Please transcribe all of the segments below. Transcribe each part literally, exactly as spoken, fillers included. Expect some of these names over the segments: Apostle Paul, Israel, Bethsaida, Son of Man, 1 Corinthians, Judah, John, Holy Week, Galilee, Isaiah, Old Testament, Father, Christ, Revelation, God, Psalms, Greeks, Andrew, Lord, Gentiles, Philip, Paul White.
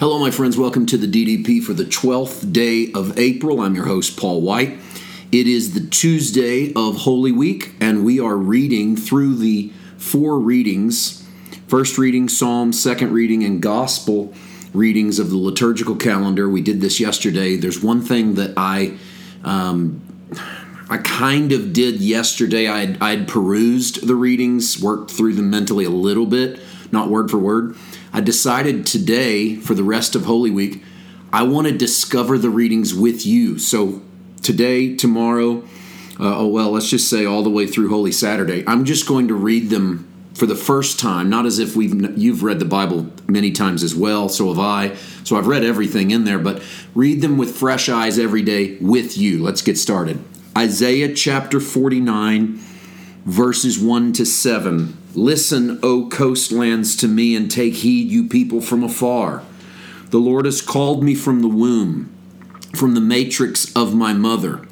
Hello, my friends. Welcome to the D D P for the twelfth day of April. I'm your host, Paul White. It is the Tuesday of Holy Week, and we are reading through the four readings. First reading, Psalm, second reading, and Gospel readings of the liturgical calendar. We did this yesterday. There's one thing that I um, I kind of did yesterday. I'd, I'd perused the readings, worked through them mentally a little bit, not word for word. I decided today, for the rest of Holy Week, I want to discover the readings with you. So today, tomorrow, uh, oh well, let's just say all the way through Holy Saturday, I'm just going to read them for the first time, not as if we've you've read the Bible many times as well, so have I, so I've read everything in there, but read them with fresh eyes every day with you. Let's get started. Isaiah chapter forty-nine, verses one to seven. Listen, O coastlands, to me, and take heed, you people from afar. The Lord has called me from the womb, from the matrix of my mother.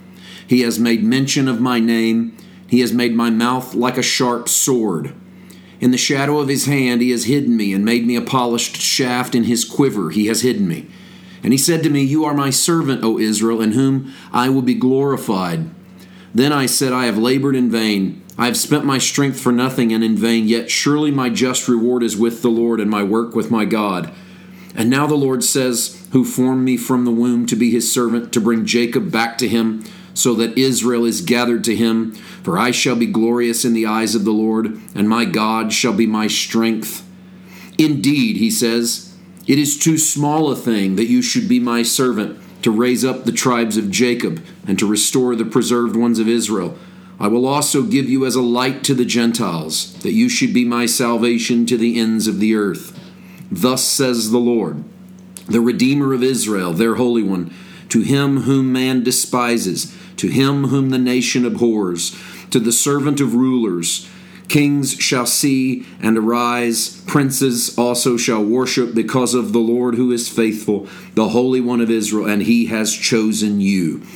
He has made mention of my name. He has made my mouth like a sharp sword. In the shadow of his hand he has hidden me, and made me a polished shaft in his quiver. He has hidden me. And he said to me, You are my servant, O Israel, in whom I will be glorified. Then I said, I have labored in vain. I have spent my strength for nothing and in vain, yet surely my just reward is with the Lord and my work with my God. And now the Lord says, who formed me from the womb to be his servant, to bring Jacob back to him, so that Israel is gathered to him. For I shall be glorious in the eyes of the Lord, and my God shall be my strength. Indeed, he says, it is too small a thing that you should be my servant, to raise up the tribes of Jacob and to restore the preserved ones of Israel. I will also give you as a light to the Gentiles, that you should be my salvation to the ends of the earth. Thus says the Lord, the Redeemer of Israel, their Holy One, to him whom man despises, to him whom the nation abhors, to the servant of rulers. Kings shall see and arise, princes also shall worship, because of the Lord who is faithful, the Holy One of Israel, and he has chosen you.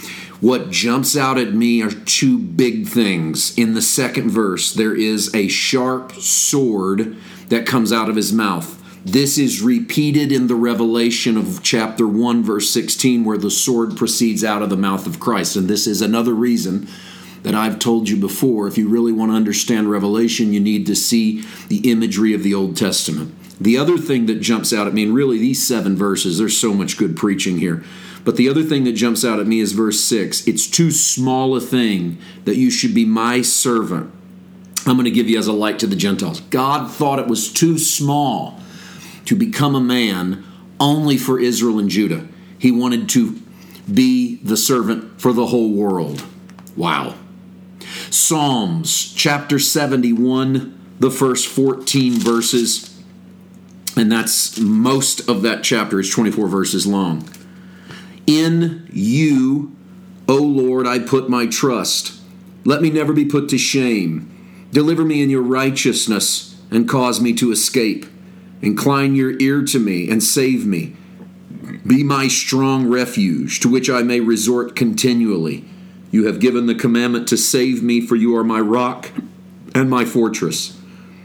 What jumps out at me are two big things. In the second verse, there is a sharp sword that comes out of his mouth. This is repeated in the Revelation of chapter one, verse sixteen, where the sword proceeds out of the mouth of Christ. And this is another reason that I've told you before, if you really want to understand Revelation, you need to see the imagery of the Old Testament. The other thing that jumps out at me, and really these seven verses, there's so much good preaching here, but the other thing that jumps out at me is verse six. It's too small a thing that you should be my servant. I'm going to give you as a light to the Gentiles. God thought it was too small to become a man only for Israel and Judah. He wanted to be the servant for the whole world. Wow. Psalms chapter seventy-one, the first fourteen verses, and that's most of that chapter is twenty-four verses long. In you, O Lord, I put my trust. Let me never be put to shame. Deliver me in your righteousness and cause me to escape. Incline your ear to me and save me. Be my strong refuge, to which I may resort continually. You have given the commandment to save me, for you are my rock and my fortress.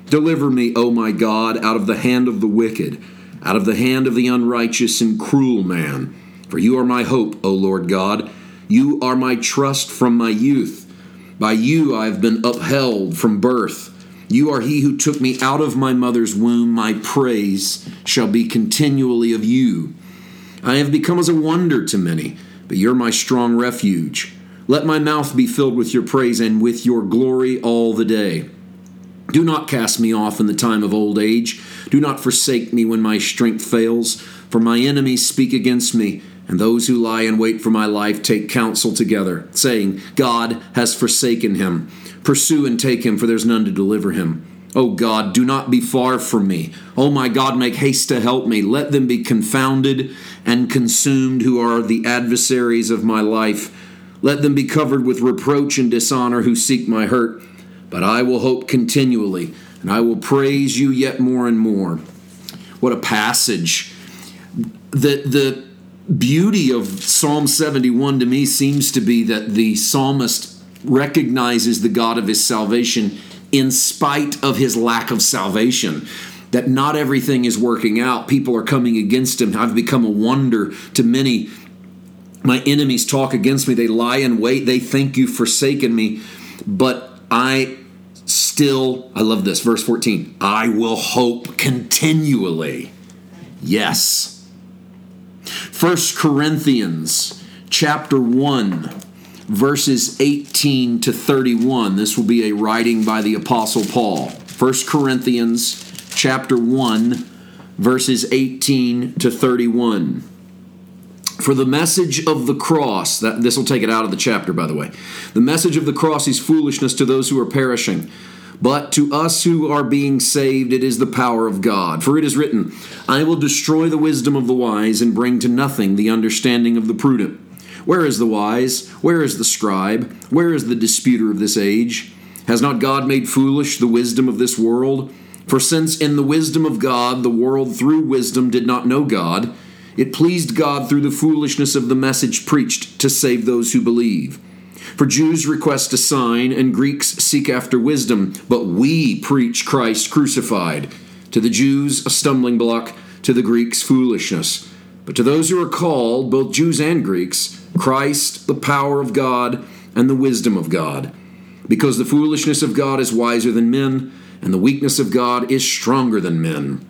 Deliver me, O my God, out of the hand of the wicked, out of the hand of the unrighteous and cruel man. For you are my hope, O Lord God. You are my trust from my youth. By you I have been upheld from birth. You are he who took me out of my mother's womb. My praise shall be continually of you. I have become as a wonder to many, but you're my strong refuge. Let my mouth be filled with your praise and with your glory all the day. Do not cast me off in the time of old age. Do not forsake me when my strength fails. For my enemies speak against me, and those who lie in wait for my life take counsel together, saying, God has forsaken him. Pursue and take him, for there's none to deliver him. O God, do not be far from me. O my God, make haste to help me. Let them be confounded and consumed who are the adversaries of my life. Let them be covered with reproach and dishonor who seek my hurt. But I will hope continually, and I will praise you yet more and more. What a passage. The, the beauty of Psalm seventy-one to me seems to be that the psalmist recognizes the God of his salvation in spite of his lack of salvation. that not everything is working out. People are coming against him. I've become a wonder to many. My enemies talk against me. They lie in wait. They think you've forsaken me. But I still, I love this, verse fourteen, I will hope continually. Yes. First Corinthians chapter one, verses eighteen to thirty-one. This will be a writing by the Apostle Paul. First Corinthians chapter one, verses eighteen to thirty-one. For the message of the cross, that, this will take it out of the chapter, by the way. The message of the cross is foolishness to those who are perishing, but to us who are being saved, it is the power of God. For it is written, I will destroy the wisdom of the wise and bring to nothing the understanding of the prudent. Where is the wise? Where is the scribe? Where is the disputer of this age? Has not God made foolish the wisdom of this world? For since in the wisdom of God, the world through wisdom did not know God, it pleased God through the foolishness of the message preached to save those who believe. For Jews request a sign, and Greeks seek after wisdom, but we preach Christ crucified. To the Jews, a stumbling block, to the Greeks, foolishness. But to those who are called, both Jews and Greeks, Christ, the power of God, and the wisdom of God. Because the foolishness of God is wiser than men, and the weakness of God is stronger than men.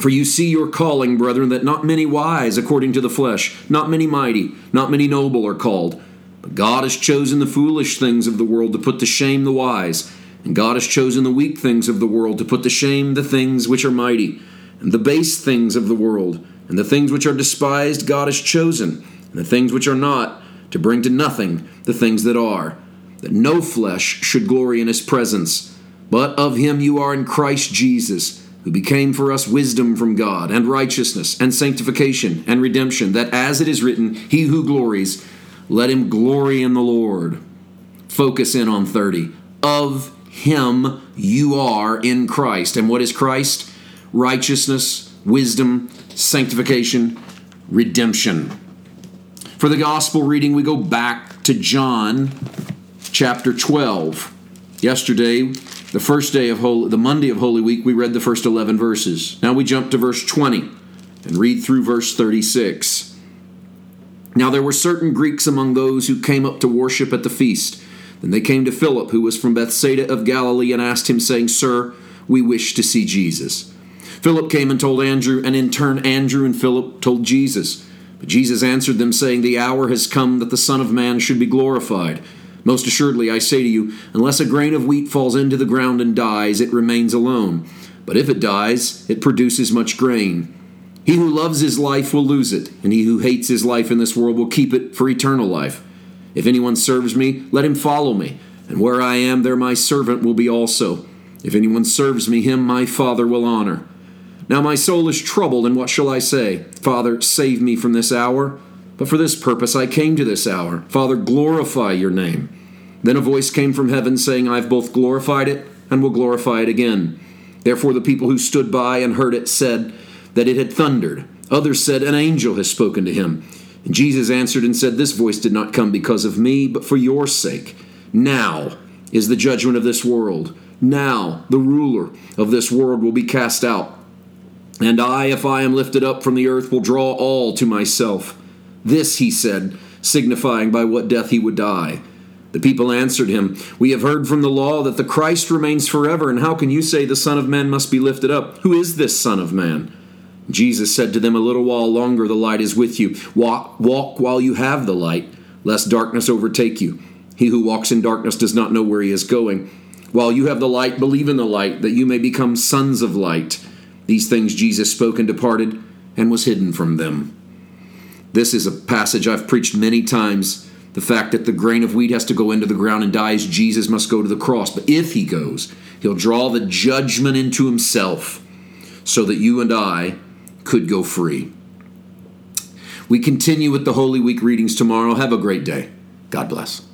For you see your calling, brethren, that not many wise according to the flesh, not many mighty, not many noble are called. But God has chosen the foolish things of the world to put to shame the wise, and God has chosen the weak things of the world to put to shame the things which are mighty, and the base things of the world, and the things which are despised God has chosen, and the things which are not, to bring to nothing the things that are, that no flesh should glory in his presence. But of him you are in Christ Jesus, who became for us wisdom from God, and righteousness, and sanctification, and redemption, that as it is written, he who glories, let him glory in the Lord. Focus in on thirty. Of him you are in Christ. And what is Christ? Righteousness, wisdom, sanctification, redemption. For the gospel reading, we go back to John chapter twelve. Yesterday, the first day of Holy, the Monday of Holy Week, we read the first eleven verses. Now we jump to verse twenty and read through verse thirty-six. Now there were certain Greeks among those who came up to worship at the feast. Then they came to Philip, who was from Bethsaida of Galilee, and asked him, saying, Sir, we wish to see Jesus. Philip came and told Andrew, and in turn Andrew and Philip told Jesus. But Jesus answered them, saying, The hour has come that the Son of Man should be glorified. Most assuredly, I say to you, unless a grain of wheat falls into the ground and dies, it remains alone. But if it dies, it produces much grain. He who loves his life will lose it, and he who hates his life in this world will keep it for eternal life. If anyone serves me, let him follow me, and where I am, there my servant will be also. If anyone serves me, him my Father will honor. Now my soul is troubled, and what shall I say? Father, save me from this hour. But for this purpose I came to this hour. Father, glorify your name. Then a voice came from heaven saying, I have both glorified it and will glorify it again. Therefore the people who stood by and heard it said that it had thundered. Others said, An angel has spoken to him. And Jesus answered and said, This voice did not come because of me, but for your sake. Now is the judgment of this world. Now the ruler of this world will be cast out. And I, if I am lifted up from the earth, will draw all to myself. This he said, signifying by what death he would die. The people answered him, We have heard from the law that the Christ remains forever, and how can you say the Son of Man must be lifted up? Who is this Son of Man? Jesus said to them, A little while longer the light is with you. Walk, walk while you have the light, lest darkness overtake you. He who walks in darkness does not know where he is going. While you have the light, believe in the light, that you may become sons of light. These things Jesus spoke and departed, and was hidden from them. This is a passage I've preached many times. The fact that the grain of wheat has to go into the ground and dies, Jesus must go to the cross. But if he goes, he'll draw the judgment into himself so that you and I could go free. We continue with the Holy Week readings tomorrow. Have a great day. God bless.